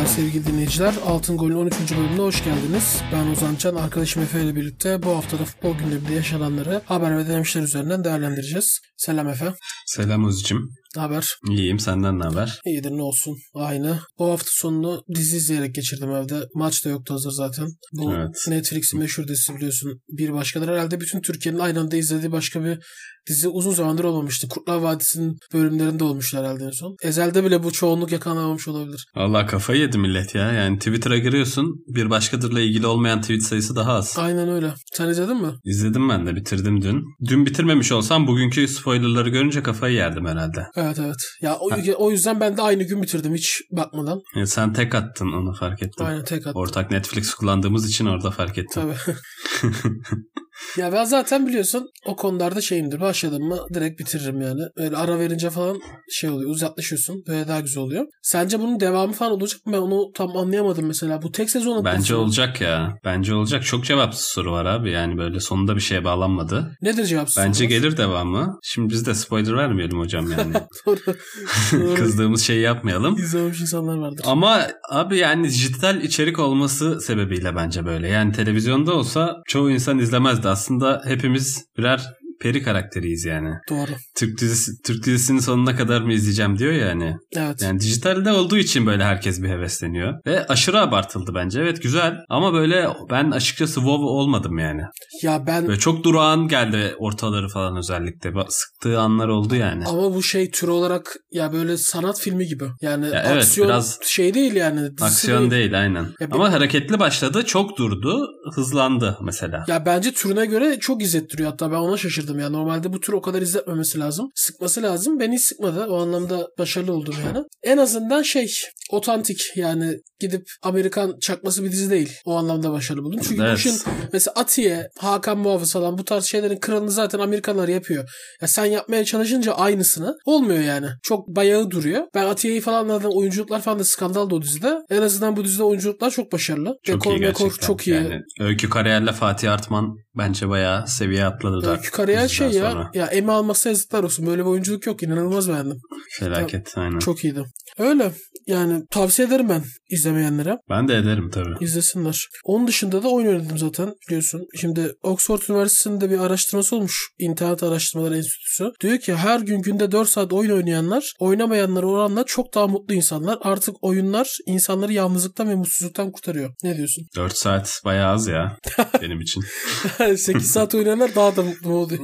Merhabalar sevgili dinleyiciler. Altın Gol'ün 13. bölümüne hoş geldiniz. Ben Ozan Can, arkadaşım Efe ile birlikte bu haftada futbol gündeminde yaşananları haber ve denemişler üzerinden değerlendireceğiz. Selam Efe. Selam Ozcim. Ne haber? İyiyim. Senden ne haber? İyidir, ne olsun. Aynı. Bu hafta sonunu dizi izleyerek geçirdim evde. Maç da yoktu hazır zaten. Bu evet. Netflix'in meşhur dizisi biliyorsun. Bir başkadır. Herhalde bütün Türkiye'nin aynı anda izlediği başka bir dizi uzun zamandır olmamıştı. Kurtlar Vadisi'nin bölümlerinde olmuştu herhalde en son. Ezel'de bile bu çoğunluk yakalanamamış olabilir. Vallahi kafayı yedi millet ya. Yani Twitter'a giriyorsun. Bir başkadırla ilgili olmayan tweet sayısı daha az. Aynen öyle. Sen izledin mi? İzledim ben de. Bitirdim dün. Dün bitirmemiş olsam bugünkü spoilerları görünce kafayı yerdim herhalde. Evet. Ya o yüzden ben de aynı gün bitirdim hiç bakmadan. Ya sen tek attın, onu fark ettim. Aynen, tek attım. Ortak Netflix kullandığımız için orada fark ettim. Tabii. Ya ben zaten biliyorsun o konularda şeyimdir. Başladım mı direkt bitiririm yani. Öyle ara verince falan şey oluyor. Uzaklaşıyorsun. Böyle daha güzel oluyor. Sence bunun devamı falan olacak mı? Ben onu tam anlayamadım mesela. Bu tek sezonluk. Bence olacak ya. Bence olacak. Çok cevapsız soru var abi. Yani böyle sonunda bir şeye bağlanmadı. Nedir cevapsız bence soru? Bence gelir devamı. Şimdi biz de spoiler vermeyelim hocam yani. Doğru. Kızdığımız şeyi yapmayalım. İzlemiş insanlar vardır. Ama abi yani dijital içerik olması sebebiyle bence böyle. Yani televizyonda olsa çoğu insan izlemezdi. Aslında hepimiz birer peri karakteriyiz yani. Doğru. Türk dizisinin sonuna kadar mı izleyeceğim diyor ya hani. Evet. Yani dijitalde olduğu için böyle herkes bir hevesleniyor. Ve aşırı abartıldı bence. Evet güzel ama böyle ben açıkçası wow olmadım yani. Ya ben... Böyle çok durağan geldi ortaları falan özellikle. Sıktığı anlar oldu yani. Ama bu şey tür olarak ya böyle sanat filmi gibi. Yani ya aksiyon evet, biraz şey değil yani. Aksiyon değil aynen. Ama hareketli başladı. Çok durdu. Hızlandı mesela. Ya bence türüne göre çok izlettiriyor. Hatta ben ona şaşırdım. Yani normalde bu tür o kadar izletmemesi lazım. Sıkması lazım. Beni sıkmadı. O anlamda başarılı oldum yani. En azından şey otantik yani gidip Amerikan çakması bir dizi değil. O anlamda başarılı buldum. Çünkü evet. Düşün mesela Atiye, Hakan Muhafız falan bu tarz şeylerin kralını zaten Amerikanlar yapıyor. Ya sen yapmaya çalışınca aynısını olmuyor yani. Çok bayağı duruyor. Ben Atiye'yi falanlardan oyunculuklar falan da skandaldı o dizide. En azından bu dizide oyunculuklar çok başarılı. Çok iyi gerçekten. Çok iyi. Yani Öykü Karayel'le Fatih Artman bence bayağı seviye atladılar. Öykü Karayel şey ya. Sonra. Ya Emmy alması yazıklar olsun. Böyle bir oyunculuk yok. İnanılmaz beğendim. Felaket aynen. Çok iyiydi. Öyle. Yani tavsiye ederim ben izlemeyenlere. Ben de ederim tabii. İzlesinler. Onun dışında da oyun oynadım zaten biliyorsun. Şimdi Oxford Üniversitesi'nde bir araştırması olmuş. İnternet Araştırmaları Enstitüsü. Diyor ki her gün günde 4 saat oyun oynayanlar oynamayanlara oranla çok daha mutlu insanlar. Artık oyunlar insanları yalnızlıktan ve mutsuzluktan kurtarıyor. Ne diyorsun? 4 saat bayağı az ya benim için. 8 saat oynayanlar daha da mutlu oluyor.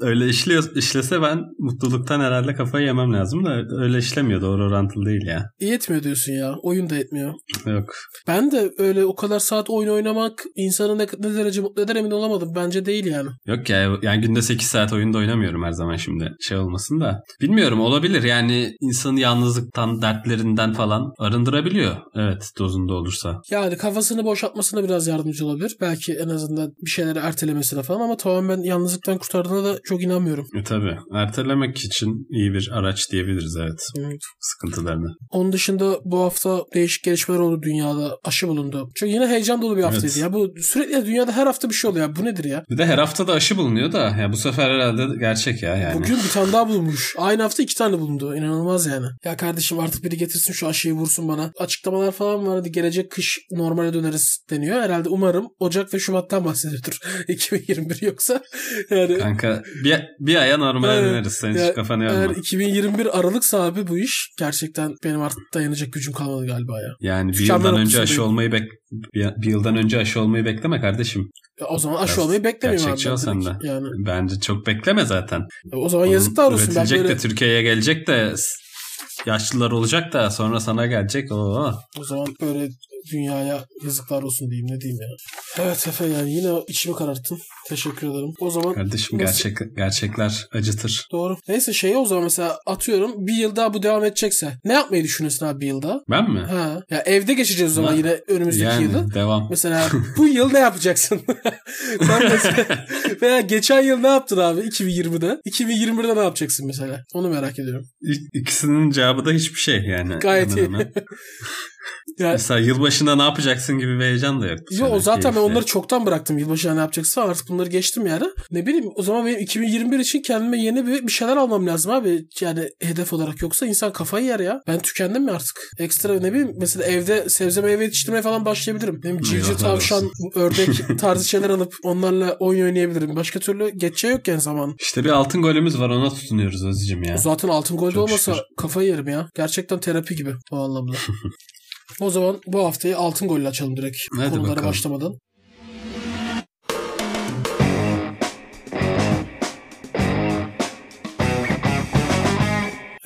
Öyle işlese ben mutluluktan herhalde kafayı yemem lazım da öyle işlemiyor, doğru orantılı değil ya. Yetmiyor diyorsun ya. Oyun da yetmiyor. Yok. Ben de öyle o kadar saat oyun oynamak insanı ne derece mutlu eder emin olamadım. Bence değil yani. Yok ya yani günde 8 saat oyunda oynamıyorum her zaman şimdi. Şey olmasın da. Bilmiyorum, olabilir yani insanı yalnızlıktan, dertlerinden falan arındırabiliyor. Evet, dozunda olursa. Yani kafasını boşaltmasına biraz yardımcı olabilir. Belki en azından bir şeyleri ertelemesine falan ama tamamen yalnızlıktan kurtardığına da çok inanmıyorum. Tabii. Ertelemek için iyi bir araç diyebiliriz evet. Sıkıntılarını. Onun dışında bu hafta değişik gelişmeler oldu dünyada. Aşı bulundu. Çünkü yine heyecan dolu bir haftaydı evet. Ya. Bu sürekli dünyada her hafta bir şey oluyor. Bu nedir ya? Bir de her hafta da aşı bulunuyor da ya bu sefer herhalde gerçek ya yani. Bugün bir tane daha bulunmuş. Aynı hafta 2 tane bulundu. İnanılmaz yani. Ya kardeşim artık biri getirsin şu aşıyı vursun bana. Açıklamalar falan var. Hadi gelecek kış normale döneriz deniyor. Herhalde umarım Ocak ve Şubat'tan bahsediyordur. 2021 yoksa yani. Kanka bir aya normale döneriz. Sen hiç kafanı yorma. Eğer 2021 Aralık'sa abi bu iş gerçekten benim artık dayanacak gücüm kalmadı galiba ya. Yani bir yıldan önce aşı olmayı bekleme kardeşim. Ya o zaman aşı olmayı beklemiyorum abi. Gerçekçi ol sen de. Yani. Bence çok bekleme zaten. Ya o zaman yazıklar olsun. Üretilecek de Türkiye'ye gelecek de yaşlılar olacak da sonra sana gelecek. Oo. O zaman böyle dünyaya yazıklar olsun diyeyim, ne diyeyim ya. Evet Efe yani yine içimi kararttın. Teşekkür ederim. O zaman kardeşim gerçekler acıtır. Doğru. Neyse o zaman mesela atıyorum bir yıl daha bu devam edecekse ne yapmayı düşünüyorsun abi bir yılda? Ben mi? Ha. Ya evde geçeceğiz o zaman yine önümüzdeki yılı. Devam. Mesela bu yıl ne yapacaksın? Veya geçen yıl ne yaptın abi 2020'de? 2021'de ne yapacaksın mesela? Onu merak ediyorum. İkisinin cevabı da hiçbir şey yani. Gayet iyi. Yani, mesela yılbaşında ne yapacaksın gibi bir heyecan da yok. Yo, o zaten keyifli. Ben onları çoktan bıraktım. Yılbaşında ne yapacaksa artık bunları geçtim yani. Ne bileyim, o zaman benim 2021 için kendime yeni bir şeyler almam lazım abi. Yani hedef olarak, yoksa insan kafayı yer ya. Ben tükendim mi artık? Ekstra ne bileyim, mesela evde sebze meyve yetiştirmeye falan başlayabilirim. Benim civciv, tavşan, ördek tarzı şeyler alıp onlarla oyun oynayabilirim. Başka türlü geçeceği yok yani zaman. İşte bir altın golümüz var, ona tutunuyoruz Özcüm ya. Zaten altın golde olmasa şükür kafayı yerim ya. Gerçekten terapi gibi bu anlamda. O zaman bu haftayı altın golle açalım direkt. Hadi konulara bakalım başlamadan.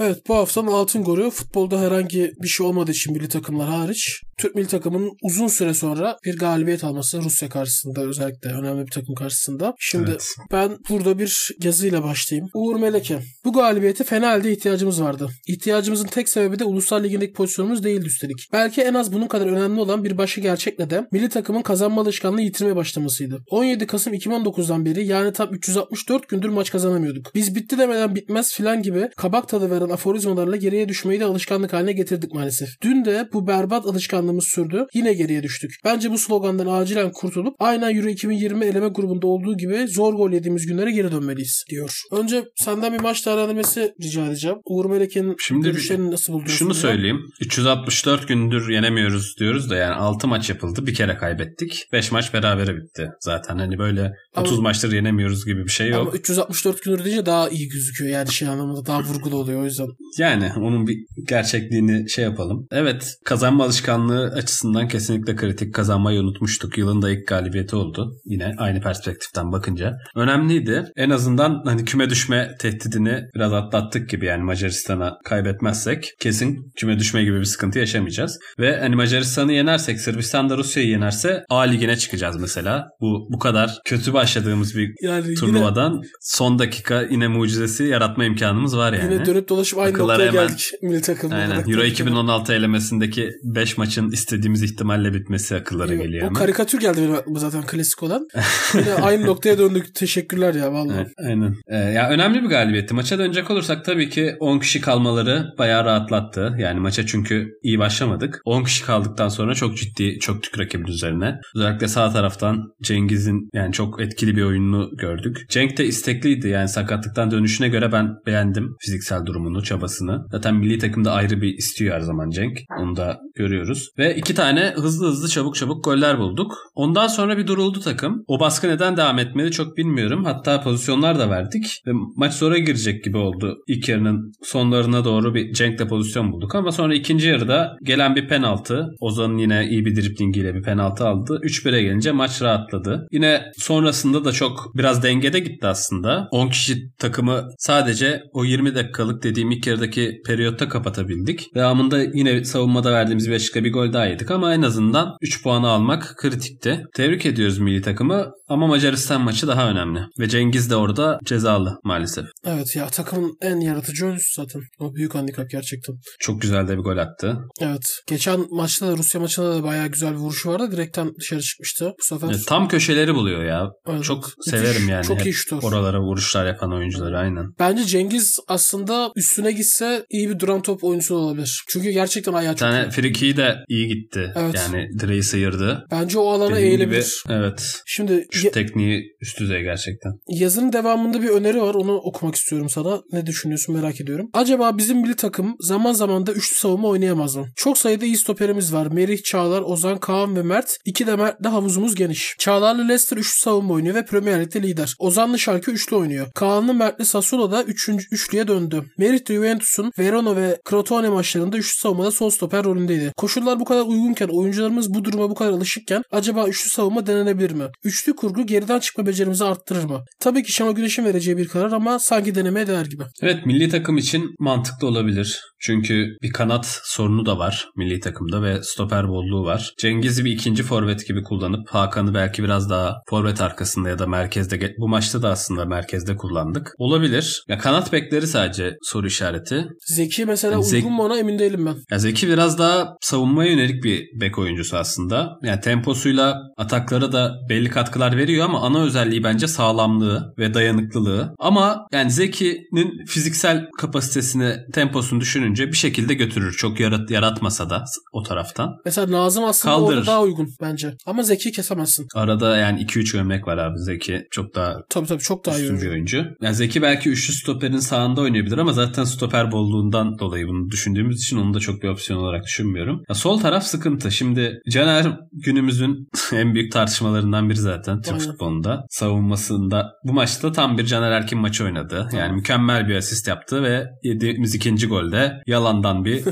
Evet, bu haftanın altın golü futbolda herhangi bir şey olmadığı için milli takımlar hariç, Türk milli takımının uzun süre sonra bir galibiyet alması Rusya karşısında, özellikle önemli bir takım karşısında. Şimdi evet, ben burada bir yazıyla başlayayım. Uğur Melek'e. Bu galibiyete fena halde ihtiyacımız vardı. İhtiyacımızın tek sebebi de Uluslar Ligi'ndeki pozisyonumuz değildi üstelik. Belki en az bunun kadar önemli olan bir başka gerçekle de milli takımın kazanma alışkanlığı yitirmeye başlamasıydı. 17 Kasım 2019'dan beri, yani tam 364 gündür maç kazanamıyorduk. Biz bitti demeden bitmez filan gibi kabak tadı veren aforizmalarla geriye düşmeyi de alışkanlık haline getirdik maalesef. Dün de bu berbat alışkanlığımız sürdü. Yine geriye düştük. Bence bu slogandan acilen kurtulup aynen Euro 2020 eleme grubunda olduğu gibi zor gol yediğimiz günlere geri dönmeliyiz diyor. Önce senden bir maç değerlendirmesi rica edeceğim. Uğur Melek'in görüşlerini nasıl buldunuz? Şunu söyleyeyim. 364 gündür yenemiyoruz diyoruz da yani 6 maç yapıldı. Bir kere kaybettik. 5 maç berabere bitti. Zaten hani böyle 30 maçtır yenemiyoruz gibi bir şey yok. Ama 364 gündür deyince daha iyi gözüküyor. Yani şey anlamında daha vurgulu oluyor. O yüzden yani onun bir gerçekliğini şey yapalım. Evet, kazanma alışkanlığı açısından kesinlikle kritik. Kazanmayı unutmuştuk. Yılın da ilk galibiyeti oldu. Yine aynı perspektiften bakınca. Önemliydi. En azından hani küme düşme tehdidini biraz atlattık gibi. Yani Macaristan'a kaybetmezsek kesin küme düşme gibi bir sıkıntı yaşamayacağız. Ve hani Macaristan'ı yenersek, Sırbistan da Rusya'yı yenerse A Ligi'ne çıkacağız mesela. Bu kadar kötü başladığımız bir yani turnuvadan yine, son dakika yine mucizesi yaratma imkanımız var yani. Yine dönüp dolaşıp aynı noktada geldik milli takımda. Aynen. Euro 2016 elemesindeki 5 maçın istediğimiz ihtimalle bitmesi akıllara geliyor. O ama karikatür geldi benim aklıma zaten, klasik olan. Yine aynı noktaya döndük. Teşekkürler ya vallahi. Evet, aynen. Ya önemli bir galibiyetti. Maça dönecek olursak tabii ki 10 kişi kalmaları bayağı rahatlattı. Yani maça çünkü iyi başlamadık. 10 kişi kaldıktan sonra çok ciddi çöktük rakibin üzerine. Özellikle sağ taraftan Cengiz'in yani çok etkili bir oyununu gördük. Cenk de istekliydi. Yani sakatlıktan dönüşüne göre ben beğendim fiziksel durumunu, çabasını. Zaten milli takımda ayrı bir istiyor her zaman Cenk. Onu da görüyoruz. Ve 2 tane hızlı çabuk goller bulduk. Ondan sonra bir duruldu takım. O baskı neden devam etmedi çok bilmiyorum. Hatta pozisyonlar da verdik. Ve maç zora girecek gibi oldu. İlk yarının sonlarına doğru bir Cenk'le pozisyon bulduk ama sonra ikinci yarıda gelen bir penaltı. Ozan'ın yine iyi bir driplingiyle bir penaltı aldı. 3-1'e gelince maç rahatladı. Yine sonrasında da çok biraz dengede gitti aslında. 10 kişi takımı sadece o 20 dakikalık dediğim ilk yarıdaki periyotta kapatabildik. Devamında yine savunmada verdiğimiz başka bir gol daha yedik ama en azından 3 puanı almak kritikti. Tebrik ediyoruz milli takımı ama Macaristan maçı daha önemli. Ve Cengiz de orada cezalı maalesef. Evet ya, takımın en yaratıcı oyuncusu zaten. O büyük handikap gerçekten. Çok güzel de bir gol attı. Evet. Geçen maçta da, Rusya maçında da bayağı güzel bir vuruşu vardı. Direkten dışarı çıkmıştı bu sefer. Evet, tam köşeleri buluyor ya. Evet. Çok müthiş, severim yani. Çok iyi şut. Oralara vuruşlar yapan oyuncuları aynen. Bence Cengiz aslında üstüne gitse iyi bir duran top oyuncusu olabilir. Çünkü gerçekten ayağı çok iyi. Bir tane frikiği de iyi gitti. Evet. Yani direği sıyırdı. Bence o alana eğilebilir. Gibi, evet. Şimdi şu tekniği üst düzey gerçekten. Yazının devamında bir öneri var. Onu okumak istiyorum sana. Ne düşünüyorsun merak ediyorum. Acaba bizim milli takım zaman zaman da üçlü savunma oynayamaz mı? Çok sayıda iyi stoperimiz var. Merih, Çağlar, Ozan, Kaan ve Mert. İki de Mert'le havuzumuz geniş. Çağlar'la Leicester üçlü savunma oynuyor ve Premier Lig'de lider. Ozan'la Schalke üçlü oynuyor. Kaan'la Mert'le Sassuolo da üçlüye döndü. Merih de Juventus'un Verona ve Crotone maçlarında üçlü savunmada sol stoper rolündeydi. Koşullar bu kadar uygunken, oyuncularımız bu duruma bu kadar alışıkken acaba üçlü savunma denenebilir mi? Üçlü kurgu geriden çıkma becerimizi arttırır mı? Tabii ki Şenol Güneş'in vereceği bir karar ama sanki denemeye değer gibi. Evet, milli takım için mantıklı olabilir. Çünkü bir kanat sorunu da var milli takımda ve stoper bolluğu var. Cengiz'i bir ikinci forvet gibi kullanıp Hakan'ı belki biraz daha forvet arkasında ya da merkezde, bu maçta da aslında merkezde kullandık. Olabilir. Ya kanat bekleri sadece soru işareti. Zeki mesela yani uygun mu ona emin değilim ben. Ya Zeki biraz daha savunmayı yönelik bir bek oyuncusu aslında. Yani temposuyla ataklara da belli katkılar veriyor ama ana özelliği bence sağlamlığı ve dayanıklılığı. Ama yani Zeki'nin fiziksel kapasitesini, temposunu düşününce bir şekilde götürür. Çok yaratmasa da o taraftan. Mesela Nazım aslında orada daha uygun bence. Ama Zeki'yi kesemezsin. Arada yani 2-3 örnek var abi. Zeki çok daha tabii çok daha üstün bir oyuncu. Yani Zeki belki üçlü stoperin sağında oynayabilir ama zaten stoper bolluğundan dolayı bunu düşündüğümüz için onu da çok bir opsiyon olarak düşünmüyorum. Ya sol taraf sıkıntı. Şimdi Caner günümüzün en büyük tartışmalarından biri zaten Türk futbolunda. Savunmasında bu maçta tam bir Caner Erkin maçı oynadı. Yani mükemmel bir asist yaptı ve yediğimiz ikinci golde yalandan bir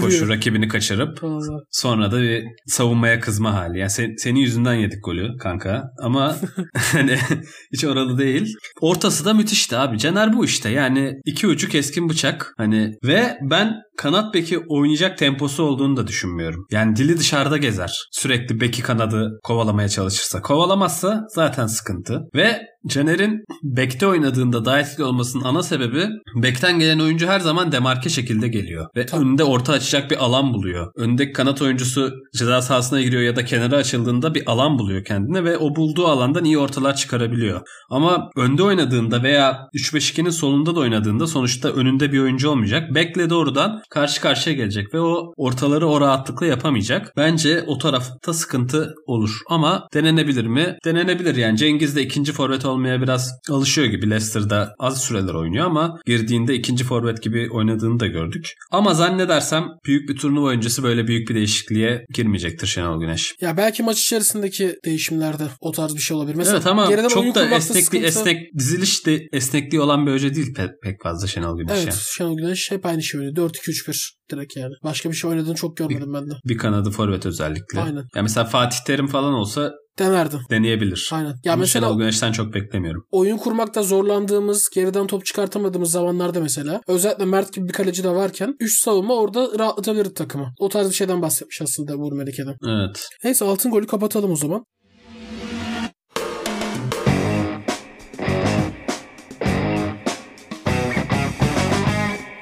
koşu rakibini kaçırıp sonra da bir savunmaya kızma hali. Yani senin yüzünden yedik golü kanka. Ama hani hiç oralı değil. Ortası da müthişti abi. Caner bu işte. Yani iki ucu keskin bıçak. Hani ve ben kanat beki oynayacak temposu olduğunu da düşünmüyorum. Yani dili dışarıda gezer. Sürekli beki kanadı kovalamaya çalışırsa. Kovalamazsa zaten sıkıntı. Ve Caner'in bekte oynadığında daha etkili olmasının ana sebebi bekten gelen oyuncu her zaman demarke şekilde geliyor. Ve önde orta açacak bir alan buluyor. Öndeki kanat oyuncusu ceza sahasına giriyor ya da kenara açıldığında bir alan buluyor kendine ve o bulduğu alandan iyi ortalar çıkarabiliyor. Ama önde oynadığında veya 3-5-2'nin solunda da oynadığında sonuçta önünde bir oyuncu olmayacak. Bekle doğrudan karşı karşıya gelecek ve o ortaları o rahatlıkla yapamayacak. Bence o tarafta sıkıntı olur. Ama denenebilir mi? Denenebilir yani. Cengiz de ikinci forvet olmaya biraz alışıyor gibi. Leicester'da az süreler oynuyor ama girdiğinde ikinci forvet gibi oynadığını da gördük. Ama zannedersem büyük bir turnuva öncesi böyle büyük bir değişikliğe girmeyecektir Şenol Güneş. Ya belki maç içerisindeki değişimlerde o tarz bir şey olabilir. Mesela evet ama çok da esnek diziliş de esnekliği olan bir hoca değil pek fazla Şenol Güneş. Evet yani. Şenol Güneş hep aynı şey oynuyor. 4-2-3-1 direkt yani. Başka bir şey oynadığını çok görmedim ben de. Bir kanadı forvet özellikle. Aynen. Ya mesela Fatih Terim falan olsa denerdim. Deneyebilir. Aynen. Ya mesela Şenol Güneş'ten çok beklemiyorum. Oyun kurmakta zorlandığımız, geriden top çıkartamadığımız zamanlarda mesela özellikle Mert gibi bir kaleci de varken 3 savunma orada rahatlatabilir takımı. O tarz bir şeyden bahsetmiş aslında Uğur Melek'den. Evet. Neyse altın golü kapatalım o zaman.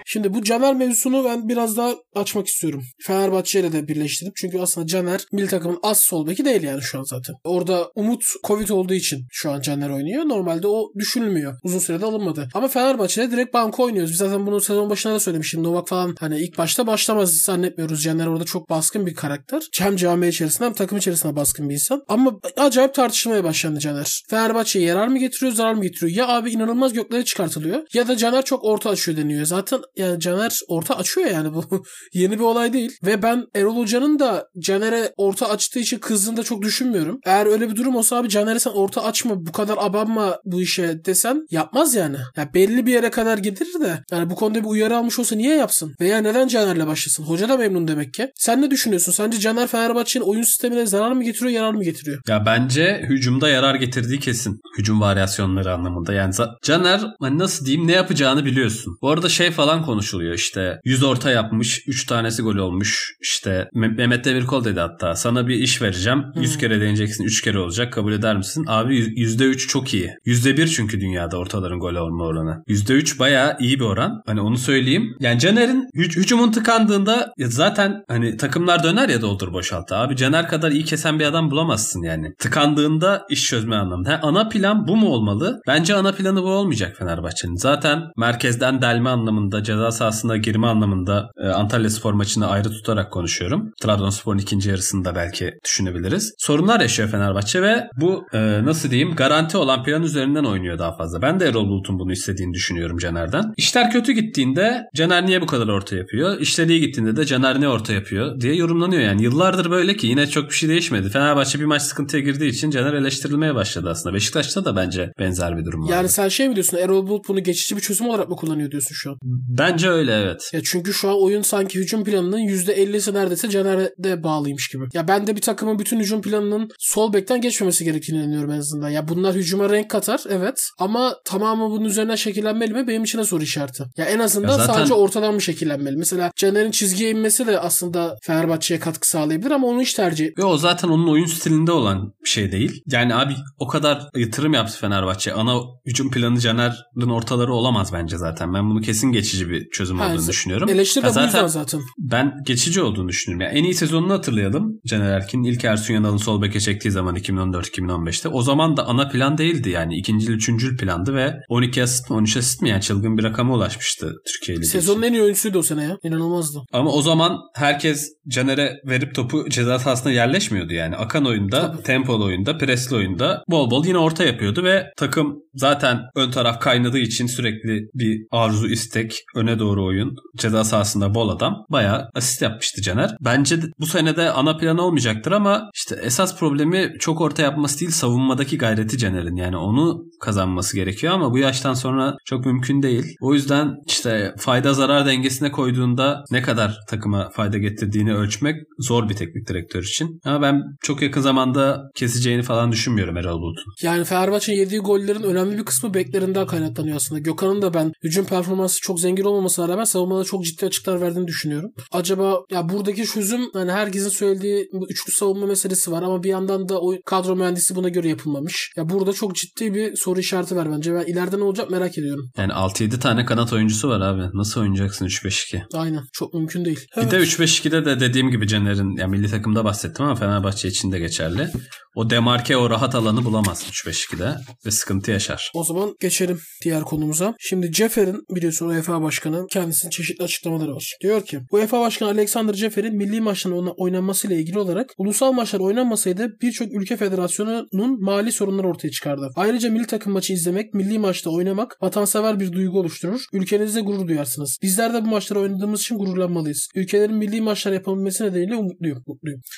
Şimdi bu Caner mevzusunu ben biraz daha açmak istiyorum. Fenerbahçe ile de birleştirdim. Çünkü aslında Caner milli takımın az sol beki değil yani şu an zaten. Orada Umut Covid olduğu için şu an Caner oynuyor. Normalde o düşünülmüyor. Uzun sürede alınmadı. Ama Fenerbahçe'de direkt banko oynuyoruz. Biz zaten bunu sezon başına da söylemiştim. Novak falan hani ilk başta başlamaz zannetmiyoruz. Caner orada çok baskın bir karakter. Hem cami içerisinde hem takım içerisinde baskın bir insan. Ama acayip tartışılmaya başlandı Caner. Fenerbahçe'ye yarar mı getiriyor, zarar mı getiriyor? Ya abi inanılmaz göklere çıkartılıyor ya da Caner çok orta açıyor deniyor. Zaten yani Caner orta açıyor yani bu yeni bir olay değil. Ve ben Erol Hoca'nın da Caner'e orta açtığı için kızdığını da çok düşünmüyorum. Eğer öyle bir durum olsa abi Caner'e sen orta açma bu kadar abanma bu işe desen yapmaz yani. Ya belli bir yere kadar getirir de yani bu konuda bir uyarı almış olsa niye yapsın? Veya neden Caner'le başlasın? Hoca da memnun demek ki. Sen ne düşünüyorsun? Sence Caner Fenerbahçe'nin oyun sistemine zarar mı getiriyor, yarar mı getiriyor? Ya bence hücumda yarar getirdiği kesin. Hücum varyasyonları anlamında. Yani Caner hani nasıl diyeyim ne yapacağını biliyorsun. Bu arada şey falan konuşuluyor işte 100 orta yapmış 3 tanesi gol olmuş işte Mehmet Demirkol dedi hatta sana bir iş vereceğim 100 kere deneyeceksin 3 kere olacak kabul eder misin? Abi %3 çok iyi. %1 çünkü dünyada ortaların gol olma oranı. %3 bayağı iyi bir oran. Hani onu söyleyeyim. Yani Caner'in hücumun tıkandığında zaten hani takımlar döner ya doldur boşalt. Abi Caner kadar iyi kesen bir adam bulamazsın yani. Tıkandığında iş çözme anlamında. Ha, ana plan bu mu olmalı? Bence ana planı bu olmayacak Fenerbahçe'nin. Zaten merkezden delme anlamında ceza sahasına girme anlamında Antalyaspor maçını ayrı tutarak konuşuyorum. Trabzonspor'un ikinci yarısında belki düşünebiliriz. Sorunlar yaşıyor Fenerbahçe ve bu nasıl diyeyim garanti olan plan üzerinden oynuyor daha fazla. Ben de Erol Bulut'un bunu istediğini düşünüyorum Caner'den. İşler kötü gittiğinde Caner niye bu kadar orta yapıyor? İşler iyi gittiğinde de Caner ne orta yapıyor diye yorumlanıyor yani. Yıllardır böyle ki yine çok bir şey değişmedi. Fenerbahçe bir maç sıkıntıya girdiği için Caner eleştirilmeye başladı aslında. Beşiktaş'ta da bence benzer bir durum var. Yani sen şey mi diyorsun? Erol Bulut bunu geçici bir çözüm olarak mı kullanıyor diyorsun şu an? Bence öyle evet. Ya çünkü şu an oyun sanki hücum planının %50'si neredeyse Caner'de bağlıymış gibi. Ya ben de bir takımın bütün hücum planının sol bekten geçmemesi gerektiğini inanıyorum en azından. Ya bunlar hücuma renk katar evet ama tamamı bunun üzerine şekillenmeli mi benim için de soru işareti. Ya en azından ya zaten sadece ortadan mı şekillenmeli? Mesela Caner'in çizgiye inmesi de aslında Fenerbahçe'ye katkı sağlayabilir ama onu hiç tercih etmiyor. Yo zaten onun oyun stilinde olan bir şey değil. Yani abi o kadar yatırım yaptı Fenerbahçe. Ana hücum planı Caner'in ortaları olamaz bence zaten. Ben bunu kesin geçici bir bir çözüm olduğunu düşünüyorum. Eleştiri de bu yüzden zaten. Ben geçici olduğunu düşünüyorum. Yani en iyi sezonunu hatırlayalım. Caner Erkin ilk Ersun Yanal'ın sol beke çektiği zaman 2014-2015'te. O zaman da ana plan değildi yani. İkincil, üçüncül plandı ve 12 asist mi 13 asist mi yani çılgın bir rakama ulaşmıştı Türkiye Ligi. Sezonun en iyi oyuncusuydu o sene ya. İnanılmazdı. Ama o zaman herkes Caner'e verip topu ceza sahasına yerleşmiyordu yani. Akan oyunda, tabii, tempolu oyunda, presli oyunda bol bol yine orta yapıyordu ve takım zaten ön taraf kaynadığı için sürekli bir arzu, istek, öne doğru oyun, ceza sahasında bol adam. Bayağı asist yapmıştı Caner. Bence bu sene de ana plan olmayacaktır ama işte esas problemi çok orta yapması değil, savunmadaki gayreti Caner'in. Yani onu kazanması gerekiyor ama bu yaştan sonra çok mümkün değil. O yüzden işte fayda zarar dengesine koyduğunda ne kadar takıma fayda getirdiğini ölçmek zor bir teknik direktör için. Ama ben çok yakın zamanda keseceğini falan düşünmüyorum Erol Bulut'un. Yani Fenerbahçe'nin yediği gollerin önemli bir kısmı beklerinden kaynaklanıyor aslında. Gökhan'ın da ben hücum performansı çok zengin olmamasına rağmen savunmada çok ciddi açıklar verdiğini düşünüyorum. Acaba ya buradaki çözüm, hani herkesin söylediği bu üçlü savunma meselesi var ama bir yandan da o kadro mühendisi buna göre yapılmamış. Ya burada çok ciddi bir soru işareti var bence. Ben ileride ne olacak merak ediyorum. Yani 6-7 tane kanat oyuncusu var abi. Nasıl oynayacaksın 3-5-2? Aynen. Çok mümkün değil. Evet. Bir de 3-5-2'de de dediğim gibi Caner'in, yani milli takımda bahsettim ama Fenerbahçe için de geçerli. O demarke, o rahat alanı bulamaz 3-5-2'de ve sıkıntı yaşar. O zaman geçelim diğer konumuza. Şimdi Čeferin, biliyorsun UEFA Başkanı, kendisinin çeşitli açıklamaları var. Diyor ki UEFA Başkanı Alexander Čeferin milli maçların oynanmasıyla ilgili olarak ulusal maçlar oynanmasaydı birçok ülke federasyonunun mali sorunları ortaya çıkardı. Ayrıca milli takım maçı izlemek, milli maçta oynamak vatansever bir duygu oluşturur. Ülkenizde gurur duyarsınız. Bizler de bu maçları oynadığımız için gururlanmalıyız. Ülkelerin milli maçlar yapabilmesi nedeniyle mutluyum.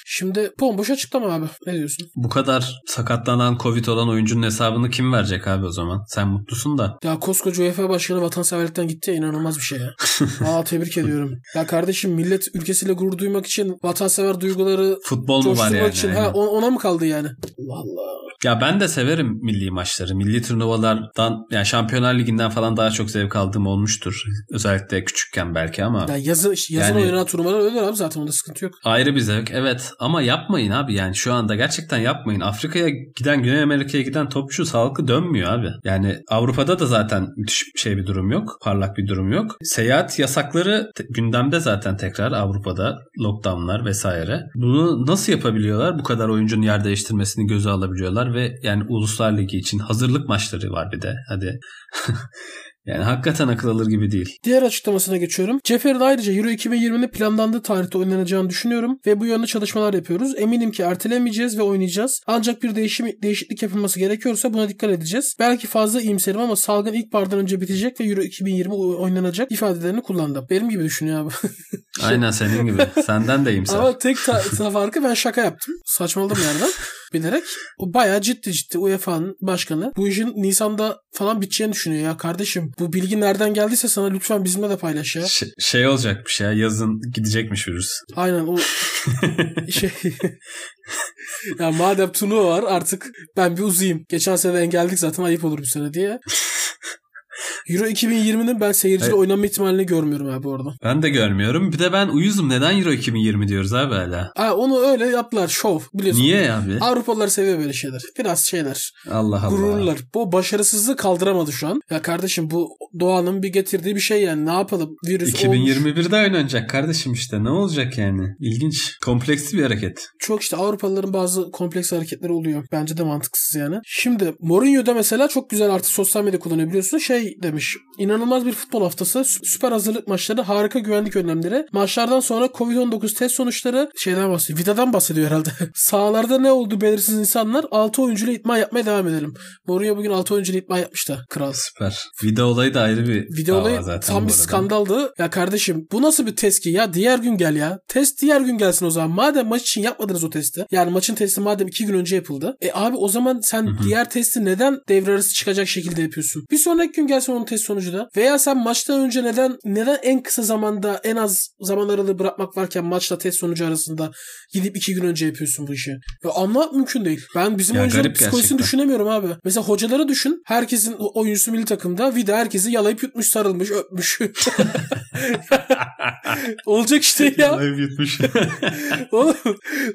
Şimdi bomboş açıklama abi. Ne diyorsun? Bu kadar sakatlanan, Covid olan oyuncunun hesabını kim verecek abi o zaman? Sen mutlusun da. Ya koskoca UEFA Başkanı vatanseverlikten gitti ya, inanılmaz bir şey ya. Valla tebrik ediyorum. Ya kardeşim, millet ülkesiyle gurur duymak için vatansever duyguları futbol mu var yani? Için, yani. Ona mı kaldı yani? Valla. Ya ben de severim milli maçları. Milli turnuvalardan, yani Şampiyonlar Ligi'nden falan daha çok zevk aldığım olmuştur. Özellikle küçükken belki ama. Ya yazın yani, oynanan turnuvalar öyle abi zaten, onda sıkıntı yok. Ayrı bir zevk evet ama yapmayın abi yani şu anda gerçekten yapmayın. Afrika'ya giden, Güney Amerika'ya giden topçu sağlıklı dönmüyor abi. Yani Avrupa'da da zaten müthiş bir durum yok. Parlak bir durum yok. Seyahat yasakları gündemde zaten tekrar Avrupa'da. Lockdownlar vesaire. Bunu nasıl yapabiliyorlar? Bu kadar oyuncunun yer değiştirmesini göze alabiliyorlar ve yani Uluslar Ligi için hazırlık maçları var bir de. Hadi. Yani hakikaten akıl alır gibi değil. Diğer açıklamasına geçiyorum. Čeferin ayrıca Euro 2020'nin planlandığı tarihte oynanacağını düşünüyorum ve bu yönde çalışmalar yapıyoruz. Eminim ki ertelemeyeceğiz ve oynayacağız. Ancak bir değişiklik yapılması gerekiyorsa buna dikkat edeceğiz. Belki fazla iyimserim ama salgın ilkbahardan önce bitecek ve Euro 2020 oynanacak ifadelerini kullandım. Benim gibi düşünüyor abi. Aynen senin gibi. Senden de iyimser. Ama tek farkı ben şaka yaptım. Saçmaladım yerden. Bilerek. O bayağı ciddi UEFA'nın başkanı. Bu işin Nisan'da falan biteceğini düşünüyor ya kardeşim. Bu bilgi nereden geldiyse sana lütfen bizimle de paylaş ya. Şey olacakmış ya, yazın gidecekmiş virüs. Aynen o şey. Ya madem turnuva var artık ben bir uzayayım. Geçen sene engelledik zaten, ayıp olur bir sene diye. Euro 2020'nin ben seyirciyle oynanma ihtimalini görmüyorum abi orada. Ben de görmüyorum. Bir de ben uyuzum. Neden Euro 2020 diyoruz abi hala? Onu öyle yaptılar. Şov. Biliyorsun. Niye abi? Avrupalılar seviyor böyle şeyler. Biraz şeyler. Allah Allah. Gururlar. Bu başarısızlığı kaldıramadı şu an. Ya kardeşim bu doğanın bir getirdiği bir şey yani. Ne yapalım? Virüs 2021'de oynanacak kardeşim işte. Ne olacak yani? İlginç. Kompleksli bir hareket. Çok işte Avrupalıların bazı kompleks hareketleri oluyor. Bence de mantıksız yani. Şimdi Mourinho'da mesela çok güzel artık sosyal medya kullanıyor biliyorsun. Demiş. İnanılmaz bir futbol haftası, süper hazırlık maçları, harika güvenlik önlemleri, maçlardan sonra Covid-19 test sonuçları, şeyden bahsediyor. Vida'dan bahsediyor herhalde. Sahalarda ne oldu belirsiz insanlar, 6 oyuncuyla idman yapmaya devam edelim. Mourinho bugün 6 oyuncuyla idman yapmış da kral. Süper. Vida olayı da ayrı bir Vida olayı zaten tam bir skandaldı. Ya kardeşim bu nasıl bir test ki ya, diğer gün gel ya. Test diğer gün gelsin o zaman. Madem maç için yapmadınız o testi. Yani maçın testi madem 2 gün önce yapıldı. Abi o zaman sen diğer testi neden devre arası çıkacak şekilde yapıyorsun? Bir sonraki gün gelsin onun test sonucu da. Veya sen maçtan önce neden en kısa zamanda, en az zaman aralığı bırakmak varken maçla test sonucu arasında gidip 2 gün önce yapıyorsun bu işi? Ya anlamak mümkün değil. Ben bizim oyuncuların psikolojisini gerçekten düşünemiyorum abi. Mesela hocaları düşün. Herkesin oyuncusu milli takımda. Vida herkesin herkesi yalayıp yutmuş, sarılmış, öpmüş. Olacak işte ya. Yalayıp yutmuş. Oğlum,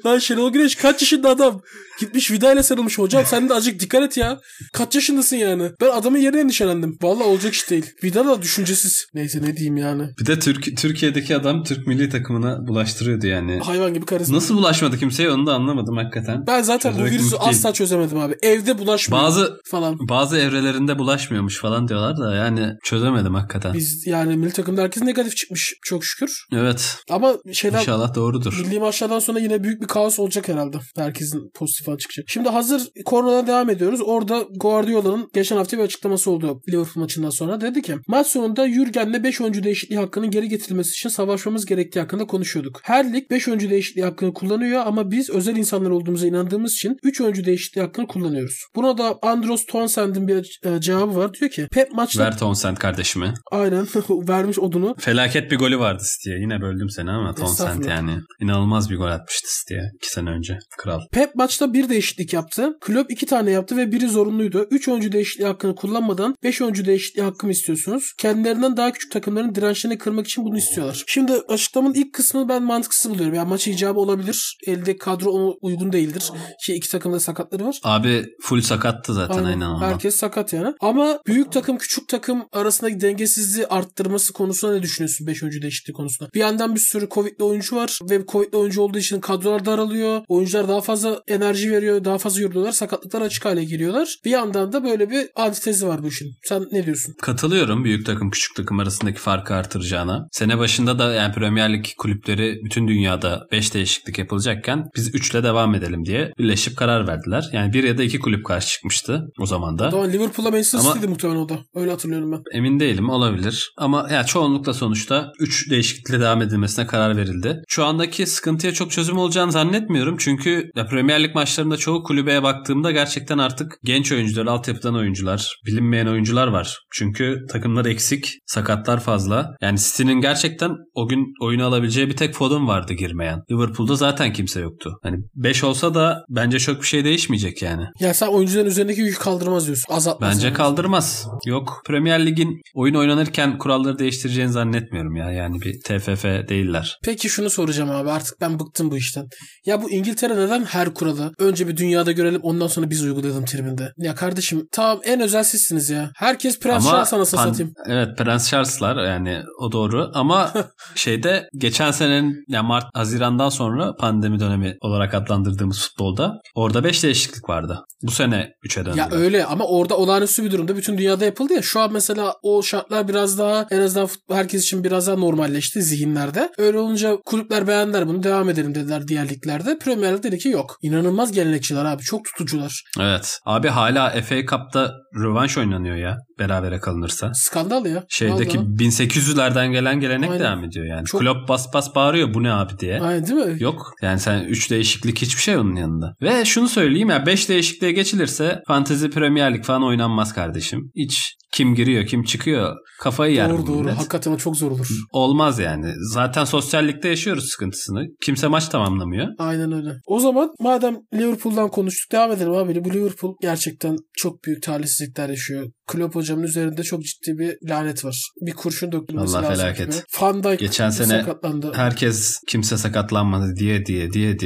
lan Şenol Güneş kaç yaşında adam? Gitmiş Vida ile sarılmış. Hocam sen de azıcık dikkat et ya. Kaç yaşındasın yani? Ben adamın yerine endişelendim. Vallahi olacak iş değil. Vida da düşüncesiz. Neyse ne diyeyim yani. Bir de Türkiye'deki adam Türk milli takımına bulaştırıyordu yani. Hayvan gibi karizma. Nasıl bulaşmadı kimseye onu da anlamadım hakikaten. Ben zaten bu virüsü asla çözemedim abi. Evde bulaşmıyor falan. Bazı evrelerinde bulaşmıyormuş falan diyorlar da yani çözemedim hakikaten. Biz yani milli takımda herkes negatif çıkmış çok şükür. Evet. Ama şeyden, İnşallah doğrudur. Milli maçlardan sonra yine büyük bir kaos olacak herhalde. Herkesin pozitif falan çıkacak. Şimdi hazır koronadan devam ediyoruz. Orada Guardiola'nın geçen hafta bir açıklaması oldu Liverpool maçından sonra. Dedi ki maç sonunda Jürgen'le 5 oyuncu değişikliği hakkının geri getirilmesi için savaşmamız gerektiği hakkında konuşuyorduk. Her lig 5 oyuncu değişikliği hakkını kullanıyor ama biz özel insanlar olduğumuza inandığımız için 3 oyuncu değişikliği hakkını kullanıyoruz. Buna da Andros Townsend'in bir cevabı var. Diyor ki Pep maçta... Ver Townsend kardeşimi. Aynen. Vermiş odunu. Felaket bir golü vardı Atiye. Yine böldüm seni ama Townsend yani. İnanılmaz bir gol atmıştı Atiye 2 sene önce. Kral. Pep maçta bir değişiklik yaptı. Klopp 2 tane yaptı ve biri zorunluydu. 3 oyuncu değişikliği hakkını kullanmadan 5 oyuncu değişikliği hakkımı istiyorsunuz. Kendilerinden daha küçük takımların dirençlerini kırmak için bunu istiyorlar. Şimdi açıklamanın ilk kısmını ben mantıksız buluyorum. Yani maç icabı olabilir. Elde kadro ona uygun değildir. Ki iki takımda sakatları var. Abi full sakattı zaten aynen ondan. Herkes sakat yani. Ama büyük takım küçük takım arasındaki dengesizliği arttırması konusunda ne düşünüyorsun 5 oyuncu değişikliği konusunda? Bir yandan bir sürü Covid'li oyuncu var ve Covid'li oyuncu olduğu için kadrolar daralıyor. Oyuncular daha fazla enerji veriyor. Daha fazla yoruluyorlar. Sakatlıklar açık hale giriyorlar. Bir yandan da böyle bir antitezi var bu işin. Sen ne diyorsun? Katılıyorum büyük takım küçük takım arasındaki farkı artıracağına. Sene başında da yani Premier Lig kulüpleri bütün dünyada 5 değişiklik yapılacakken biz 3'le devam edelim diye birleşip karar verdiler. Yani bir ya da iki kulüp karşı çıkmıştı o zaman da. O zaman Liverpool'la Manchester City'di muhtemelen o da. Öyle hatırlıyorum ben. Emin değilim. Olabilir. Ama yani çoğunlukla sonuçta 3 değişiklikle devam edilmesine karar verildi. Şu andaki sıkıntıya çok çözüm olacağını zannetmiyorum. Çünkü Premier Lig maçlarında çoğu kulübeye baktığımda gerçekten artık genç oyuncular, altyapıdan oyuncular, bilinmeyen oyuncular var. Çünkü takımlar eksik, sakatlar fazla. Yani City'nin gerçekten o gün oyunu alabileceği bir tek Foden vardı girmeyen. Liverpool'da zaten kimse yoktu. Hani 5 olsa da bence çok bir şey değişmeyecek yani. Ya sen oyuncuların üzerindeki yükü kaldırmaz diyorsun. Azaltmaz. Bence yani. Kaldırmaz. Yok. Premier Lig'in oyun oynanırken kuralları değiştireceğini zannetmiyorum ya. Yani bir TFF değiller. Peki şunu soracağım abi. Artık ben bıktım bu işten. Ya bu İngiltere neden her kuralı önce bir dünyada görelim ondan sonra biz uygulayalım tribinde? Ya kardeşim tamam en özel sizsiniz ya. Herkes Prens Charles'a nasıl satayım? Evet Prens Charles'lar yani o doğru ama şeyde geçen senenin yani Mart Haziran'dan sonra pandemi dönemi olarak adlandırdığımız futbolda orada 5 değişiklik vardı. Bu sene 3'e döndü. Ya öyle ama orada olağanüstü bir durumda bütün dünyada yapıldı ya. Şu an mesela o şartlar biraz daha en azından herkes için biraz daha normalleşti zihinlerde. Öyle olunca kulüpler beğendiler bunu devam edelim dediler diğer liglerde. Premier Lig'de ki yok. İnanılmaz gelenekçiler abi. Çok tutucular. Evet. Abi hala FA Cup'ta rövanş oynanıyor ya. Berabere kalınırsa. Skandal ya. Şeydeki vallahi. 1800'lerden gelen gelenek aynen. Devam ediyor yani. Çok... Klopp bas bas bağırıyor bu ne abi diye. Aynen değil mi? Yok. Yani sen 3 değişiklik hiçbir şey onun yanında. Ve şunu söyleyeyim ya 5 değişikliğe geçilirse Fantasy Premier Lig falan oynanmaz kardeşim. Hiç kim giriyor kim çıkıyor kafayı yer. Doğru. Hakikaten çok zor olur. Olmaz yani. Zaten sosyallikte yaşıyoruz sıkıntısını. Kimse maç tamamlamıyor. Aynen öyle. O zaman madem Liverpool'dan konuştuk devam edelim abi. Bu Liverpool gerçekten çok büyük talihsizlikler yaşıyor. Klopp hocamın üzerinde çok ciddi bir lanet var. Bir kurşun dökülmesi lazım. Allah felaket. Van Dijk geçen sene sakatlandı. Herkes kimse sakatlanmadı diye evet.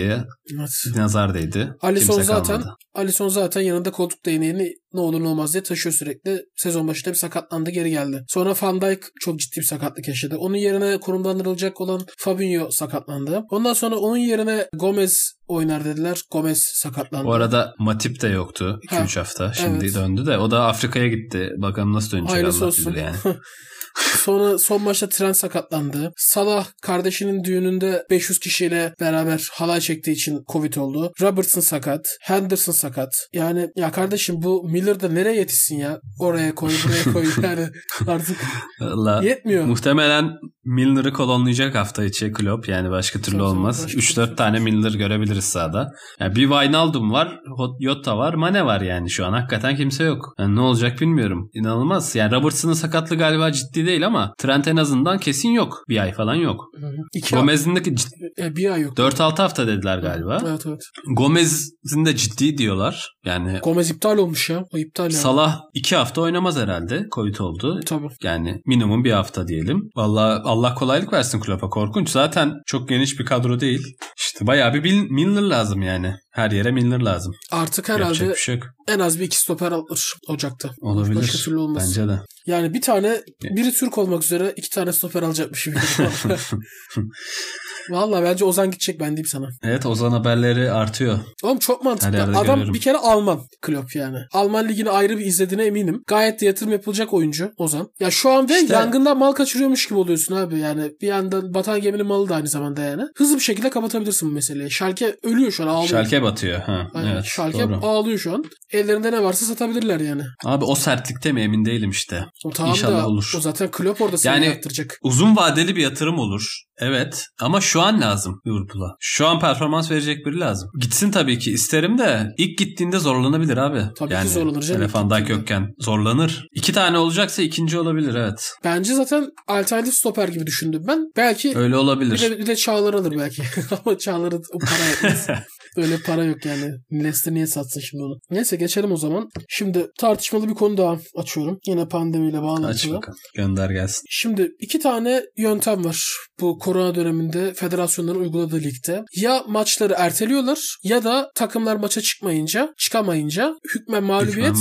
Nazar değdi. Alisson zaten yanında koltuk değneğini ne olur ne olmaz diye taşıyor sürekli. Sezon başında bir sakatlandı geri geldi. Sonra Van Dijk çok ciddi bir sakatlık yaşadı. Onun yerine konumlandırılacak olan Fabinho sakatlandı. Ondan sonra onun yerine Gomez oynar dediler. Gomez sakatlandı. Bu arada Matip de yoktu 2-3 hafta. Şimdi evet. Döndü de o da Afrika'ya gitti. Bakalım nasıl dönecek anlatılır yani. Sonra son maçta Trent sakatlandı. Salah kardeşinin düğününde 500 kişiyle beraber halay çektiği için Covid oldu. Robertson sakat. Henderson sakat. Yani ya kardeşim bu Miller da nereye yetişsin ya? Oraya koy buraya koy yani artık yetmiyor. Muhtemelen Milner'ı kolonlayacak hafta içi Klopp. Yani başka türlü olmaz. 3-4 tane Milner görebiliriz sahada. Yani bir Wijnaldum var. Jota var. Mane var yani şu an. Hakikaten kimse yok. Yani ne olacak bilmiyorum. İnanılmaz. Yani Robertson'ın sakatlığı galiba ciddi değil değil ama Trent en azından kesin yok. Bir ay falan yok. Gomez'in de bir ay yok. 4-6 hafta dediler galiba. Evet evet. Gomez'in de ciddi diyorlar. Yani Gomez iptal olmuş ya. O iptal yani. Salah 2 hafta oynamaz herhalde. Covid oldu. Tabii. Yani minimum bir hafta diyelim. Vallahi Allah kolaylık versin Klopp'a. Korkunç. Zaten çok geniş bir kadro değil. İşte bayağı bir Milner lazım yani. Her yere Milner lazım. Artık herhalde şey en az bir 2 stoper alır Ocak'ta. Olabilir. Başka türlü olmaz. Bence de. Yani bir tane, biri Türk olmak üzere 2 tane stoper alacakmışım. Valla bence Ozan gidecek, ben diyeyim sana. Evet, Ozan haberleri artıyor. Oğlum çok mantıklı. Adam görüyorum. Bir kere Alman Klopp yani. Alman ligini ayrı bir izlediğine eminim. Gayet de yatırım yapılacak oyuncu Ozan. Ya şu an ve işte... yangından mal kaçırıyormuş gibi oluyorsun abi yani. Bir yandan batan geminin malı da aynı zamanda yani. Hızlı bir şekilde kapatabilirsin bu meseleyi. Schalke ölüyor şu an, ağlıyor. Schalke batıyor. Ha, yani evet, Schalke ağlıyor şu an. Ellerinde ne varsa satabilirler yani. Abi o sertlikte mi emin değilim işte. O tamam İnşallah da, olur. O zaten Klopp orada seni yani yaptıracak. Uzun vadeli bir yatırım olur. Evet ama şu an lazım Liverpool'a. Şu an performans verecek biri lazım. Gitsin tabii ki isterim de ilk gittiğinde zorlanabilir abi. Tabii yani ki zorlanır. Telefondan kökken zorlanır. 2 tane olacaksa ikinci olabilir evet. Bence zaten alternatif stoper gibi düşündüm ben. Belki öyle olabilir. Bir de Çağlar alır belki. Ama Çağlar'ın o para yapmaz. Öyle para yok yani. Leicester niye satsın şimdi onu? Neyse geçelim o zaman. Şimdi tartışmalı bir konu daha açıyorum. Yine pandemiyle bağlantılı. Aç bakalım. Gönder gelsin. Şimdi 2 tane yöntem var. Bu korona döneminde federasyonların uyguladığı ligde. Ya maçları erteliyorlar ya da takımlar maça çıkamayınca hükmen mağlubiyet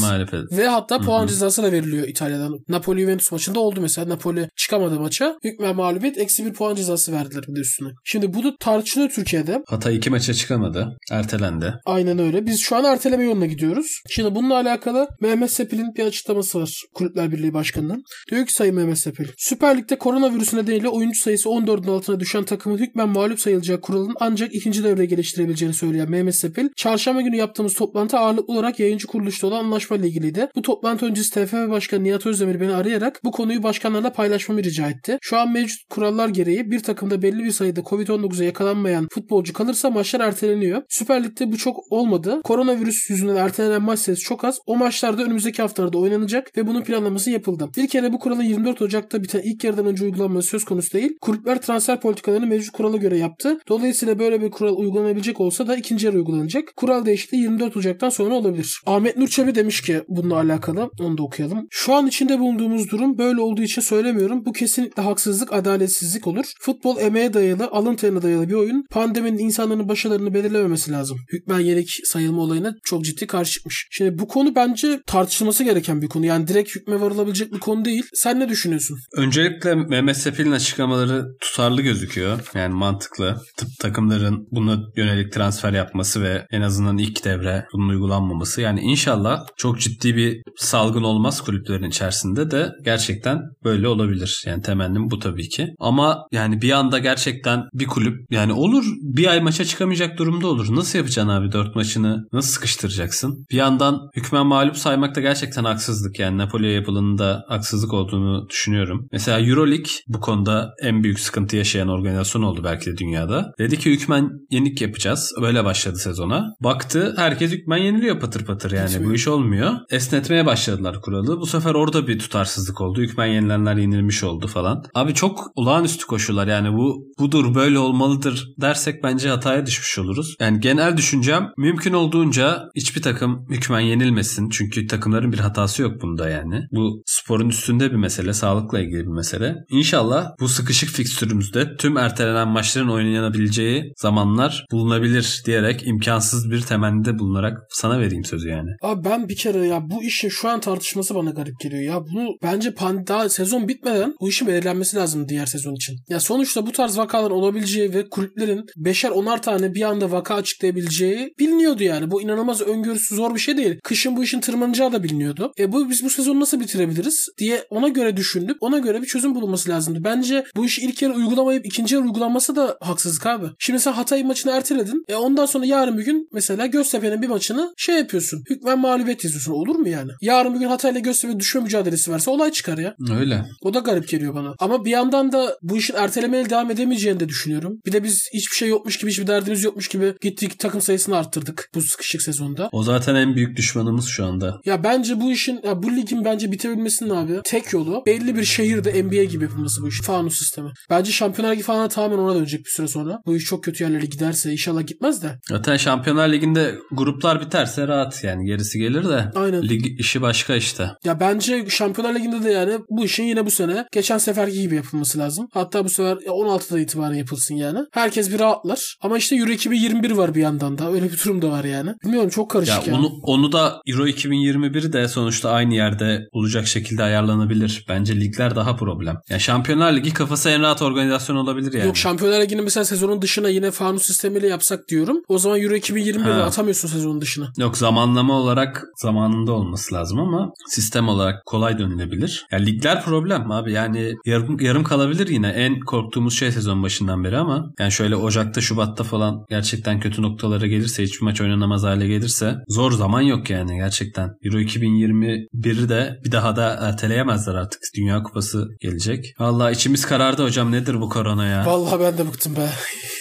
ve hatta puan cezası da veriliyor İtalya'dan. Napoli-Juventus maçında oldu mesela. Napoli çıkamadı maça. Hükmen mağlubiyet eksi 1 puan cezası verdiler bir de üstüne. Şimdi bu da tartışılıyor Türkiye'de. Hatay 2 maça çıkamadı. Ertelendi. Aynen öyle. Biz şu an erteleme yoluna gidiyoruz. Şimdi bununla alakalı Mehmet Sepil'in bir açıklaması var. Kulüpler Birliği Başkanı'ndan. Diyor ki Sayın Mehmet Sepil, Süper Lig'de koronavirüsü nedeniyle oyuncu sayısı 14'ün altına düşen takımın hükmen mağlup sayılacağı kuralın ancak 2. devreye geliştirebileceğini söyleyen Mehmet Sepil, çarşamba günü yaptığımız toplantı ağırlıklı olarak yayıncı kuruluşta olan anlaşmayla ilgiliydi. Bu toplantı öncesi TFF Başkanı Nihat Özdemir beni arayarak bu konuyu başkanlarla paylaşmamı rica etti. Şu an mevcut kurallar gereği bir takımda belli bir sayıda Covid-19'a yakalanmayan futbolcu kalırsa maçlar erteleniyor. Süper Lig'de bu çok olmadı. Koronavirüs yüzünden ertelenen maç sayısı çok az. O maçlarda önümüzdeki haftalarda oynanacak ve bunun planlaması yapıldı. Bir kere bu kuralın 24 Ocak'ta biten ilk yarıdan önce uygulanması söz konusu değil. Kulüpler transfer politikalarını mevcut kurala göre yaptı. Dolayısıyla böyle bir kural uygulanabilecek olsa da ikinci yarı uygulanacak. Kural değişikliği 24 Ocak'tan sonra olabilir. Ahmet Nur Çebi demiş ki bununla alakalı. Onu da okuyalım. Şu an içinde bulunduğumuz durum böyle olduğu için söylemiyorum. Bu kesinlikle haksızlık, adaletsizlik olur. Futbol emeğe dayalı, alın terine dayalı bir oyun. Pandeminin insanların başarılarını belirlememesi lazım. Hükmen yelek sayılma olayına çok ciddi karşı çıkmış. Şimdi bu konu bence tartışılması gereken bir konu. Yani direkt hükme varılabilecek bir konu değil. Sen ne düşünüyorsun? Öncelikle Mehmet Sepil'in açıklamaları tutarlı gözüküyor. Yani mantıklı. Takımların buna yönelik transfer yapması ve en azından ilk devre bunun uygulanmaması. Yani inşallah çok ciddi bir salgın olmaz kulüplerin içerisinde de gerçekten böyle olabilir. Yani temennim bu tabii ki. Ama yani bir anda gerçekten bir kulüp yani olur bir ay maça çıkamayacak durumda olur. Nasıl yapacaksın abi 4 maçını? Nasıl sıkıştıracaksın? Bir yandan hükmen mağlup saymak da gerçekten haksızlık. Yani Napoli'ye yapılanın da haksızlık olduğunu düşünüyorum. Mesela Euroleague bu konuda en büyük sıkıntı yaşayan organizasyon oldu belki de dünyada. Dedi ki hükmen yenik yapacağız. Böyle başladı sezona. Baktı herkes hükmen yeniliyor patır patır yani. Hiç bu iş olmuyor. Esnetmeye başladılar kuralı. Bu sefer orada bir tutarsızlık oldu. Hükmen yenilenler yenilmiş oldu falan. Abi çok olağanüstü koşullar yani bu budur böyle olmalıdır dersek bence hataya düşmüş oluruz. Yani genel düşüncem mümkün olduğunca hiçbir takım hükmen yenilmesin. Çünkü takımların bir hatası yok bunda yani. Bu sporun üstünde bir mesele. Sağlıkla ilgili bir mesele. İnşallah bu sıkışık fikstürümüzde tüm ertelenen maçların oynanabileceği zamanlar bulunabilir diyerek imkansız bir temennide bulunarak sana vereyim sözü yani. Abi ben bir kere ya bu işin şu an tartışması bana garip geliyor ya. Bunu bence daha sezon bitmeden bu işin belirlenmesi lazım diğer sezon için. Ya sonuçta bu tarz vakalar olabileceği ve kulüplerin 5'er 10'ar tane bir anda vaka açıklayabileceği biliniyordu yani. Bu inanılmaz öngörüsü zor bir şey değil. Kışın bu işin tırmanacağı da biliniyordu. Biz bu sezonu nasıl bitirebiliriz diye ona göre düşündük. Ona göre bir çözüm bulunması lazımdı. Bence bu işi ilk yarı uygulamayıp ikinci yarı uygulamak alması da haksızlık abi. Şimdi sen Hatay maçını erteledin. Ondan sonra yarın bir gün mesela Göztepe'nin bir maçını şey yapıyorsun. Hükmen mağlubiyet yazıyorsun. Olur mu yani? Yarın bir gün Hatay'la Göztepe düşme mücadelesi verse olay çıkar ya. Öyle. O da garip geliyor bana. Ama bir yandan da bu işin ertelemeyle devam edemeyeceğini de düşünüyorum. Bir de biz hiçbir şey yokmuş gibi, hiçbir derdimiz yokmuş gibi gittik takım sayısını arttırdık bu sıkışık sezonda. O zaten en büyük düşmanımız şu anda. Ya bence bu işin, ya bu ligin bence bitebilmesinin abi tek yolu belli bir şehirde NBA gibi yapılması bu işin. Fanus sistemi. Bence Şampiyonlar Ligi falan tamamen ona dönecek bir süre sonra. Bu iş çok kötü yerlere giderse, inşallah gitmez de. Zaten Şampiyonlar Ligi'nde gruplar biterse rahat yani, gerisi gelir de. Aynen. Lig işi başka işte. Ya bence Şampiyonlar Ligi'nde de yani bu işin yine bu sene geçen seferki gibi yapılması lazım. Hatta bu sefer 16'da itibaren yapılsın yani. Herkes bir rahatlar. Ama işte Euro 2021 var bir yandan da. Öyle bir durum da var yani. Bilmiyorum, çok karışık ya. Yani. Onu da Euro 2021 de sonuçta aynı yerde olacak şekilde ayarlanabilir. Bence ligler daha problem. Ya Şampiyonlar Ligi kafası en rahat organizasyon olabilir yani. Yok, Şampiyonlar Ligi'nin mesela sezonun dışına yine fanus sistemiyle yapsak diyorum. O zaman Euro 2021'i atamıyorsun sezonun dışına. Yok, zamanlama olarak zamanında olması lazım ama sistem olarak kolay dönülebilir. Ya ligler problem abi yani, yarım kalabilir yine. En korktuğumuz şey sezon başından beri ama yani şöyle Ocak'ta, Şubat'ta falan gerçekten kötü noktalara gelirse, hiçbir maç oynanamaz hale gelirse, zor zaman yok yani gerçekten. Euro 2021'i de bir daha da erteleyemezler artık. Dünya Kupası gelecek. Vallahi içimiz karardı hocam, nedir bu korona ya? Vallahi ben de bıktım be.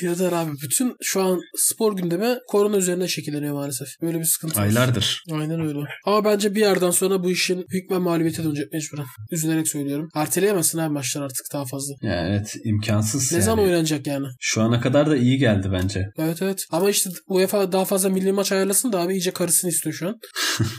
Yeter abi. Bütün şu an spor gündemi korona üzerine şekilleniyor maalesef. Böyle bir sıkıntı. Aylardır. Var. Aynen öyle. Ama bence bir yerden sonra bu işin hükmen mağlubiyete dönecek mecburen. Üzülerek söylüyorum. Erteleyemezsin abi maçlar artık daha fazla. Ya evet, imkansız. Ne zaman oynanacak yani? Şu ana kadar da iyi geldi bence. Evet. Ama işte UEFA daha fazla milli maç ayarlasın da abi iyice karışsın istiyor şu an.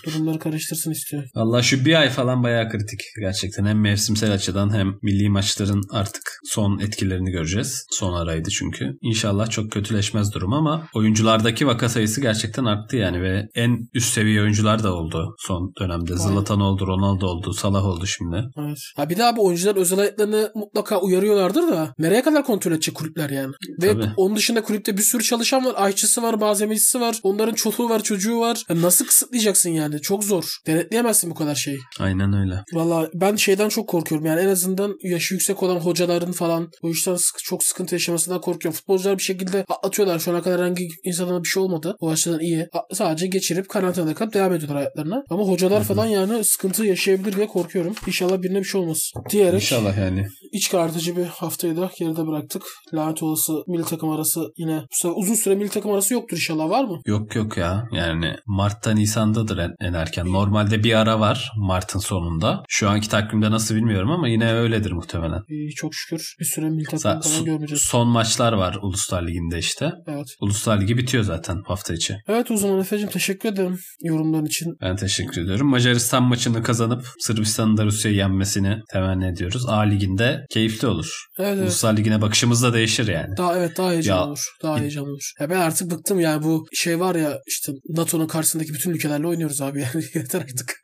Durumları karıştırsın istiyor. Vallahi şu bir ay falan bayağı kritik gerçekten. Hem mevsimsel açıdan hem milli maçların artık son etkilerini göreceğiz. Son araydı çünkü. İnşallah çok kötüleşmez durum ama oyunculardaki vaka sayısı gerçekten arttı yani ve en üst seviye oyuncular da oldu son dönemde. Zlatan oldu, Ronaldo oldu, Salah oldu şimdi. Evet. Ha bir de abi oyuncular özel hayatlarını mutlaka uyarıyorlardır da nereye kadar kontrol edecek kulüpler yani? Ve tabii. Onun dışında kulüpte bir sürü çalışan var. Ayçısı var, malzemecisi var. Onların çoluğu var, çocuğu var. Ya nasıl kısıtlayacaksın yani? Çok zor. Denetleyemezsin bu kadar şeyi. Aynen öyle. Valla ben şeyden çok korkuyorum yani, en azından yaşı yüksek olan hocaların falan bu işten çok sıkıntı yaşamasından korkuyorum. Futbolcular bir şekilde atlatıyorlar. Şu ana kadar hangi insanlara bir şey olmadı. O açıdan iyi. Sadece geçirip karantinada kalıp devam ediyorlar hayatlarına. Ama hocalar falan yani sıkıntı yaşayabilir diye korkuyorum. İnşallah birine bir şey olmaz diyerek. İnşallah yani. İç karartıcı bir haftayı da geride bıraktık. Lanet olası milli takım arası yine. Uzun süre milli takım arası yoktur inşallah, var mı? Yok ya. Yani Mart'ta Nisan'dadır en erken. Normalde bir ara var Mart'ın sonunda. Şu anki takvimde nasıl bilmiyorum ama yine öyledir muhtemelen. Çok şükür bir süre milli takım falan görmeyeceğiz. Son maçlar var Uluslar Ligi'nde işte. Evet. Uluslar Ligi bitiyor zaten hafta içi. Evet, o zaman Efe'cim teşekkür ederim yorumların için. Ben teşekkür ediyorum. Macaristan maçını kazanıp Sırbistan'ın da Rusya'yı yenmesini temenni ediyoruz. A Ligi'nde keyifli olur. Evet. Uluslar Ligi'ne bakışımız da değişir yani. Daha heyecanlı olur. Daha heyecanlı olur. Ya ben artık bıktım yani, bu şey var ya işte NATO'nun karşısındaki bütün ülkelerle oynuyoruz abi yani. Yeter artık.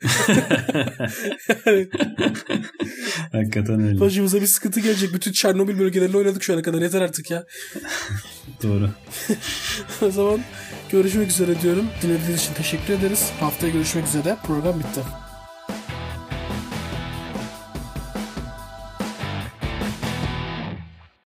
Hakikaten öyle. Başımıza bir sıkıntı gelecek. Bütün Çernobil bölgeleriyle oynadık şu ana kadar. Yeter artık ya. Doğru. O zaman görüşmek üzere diyorum. Dinlediğiniz için teşekkür ederiz. Haftaya görüşmek üzere. Program bitti.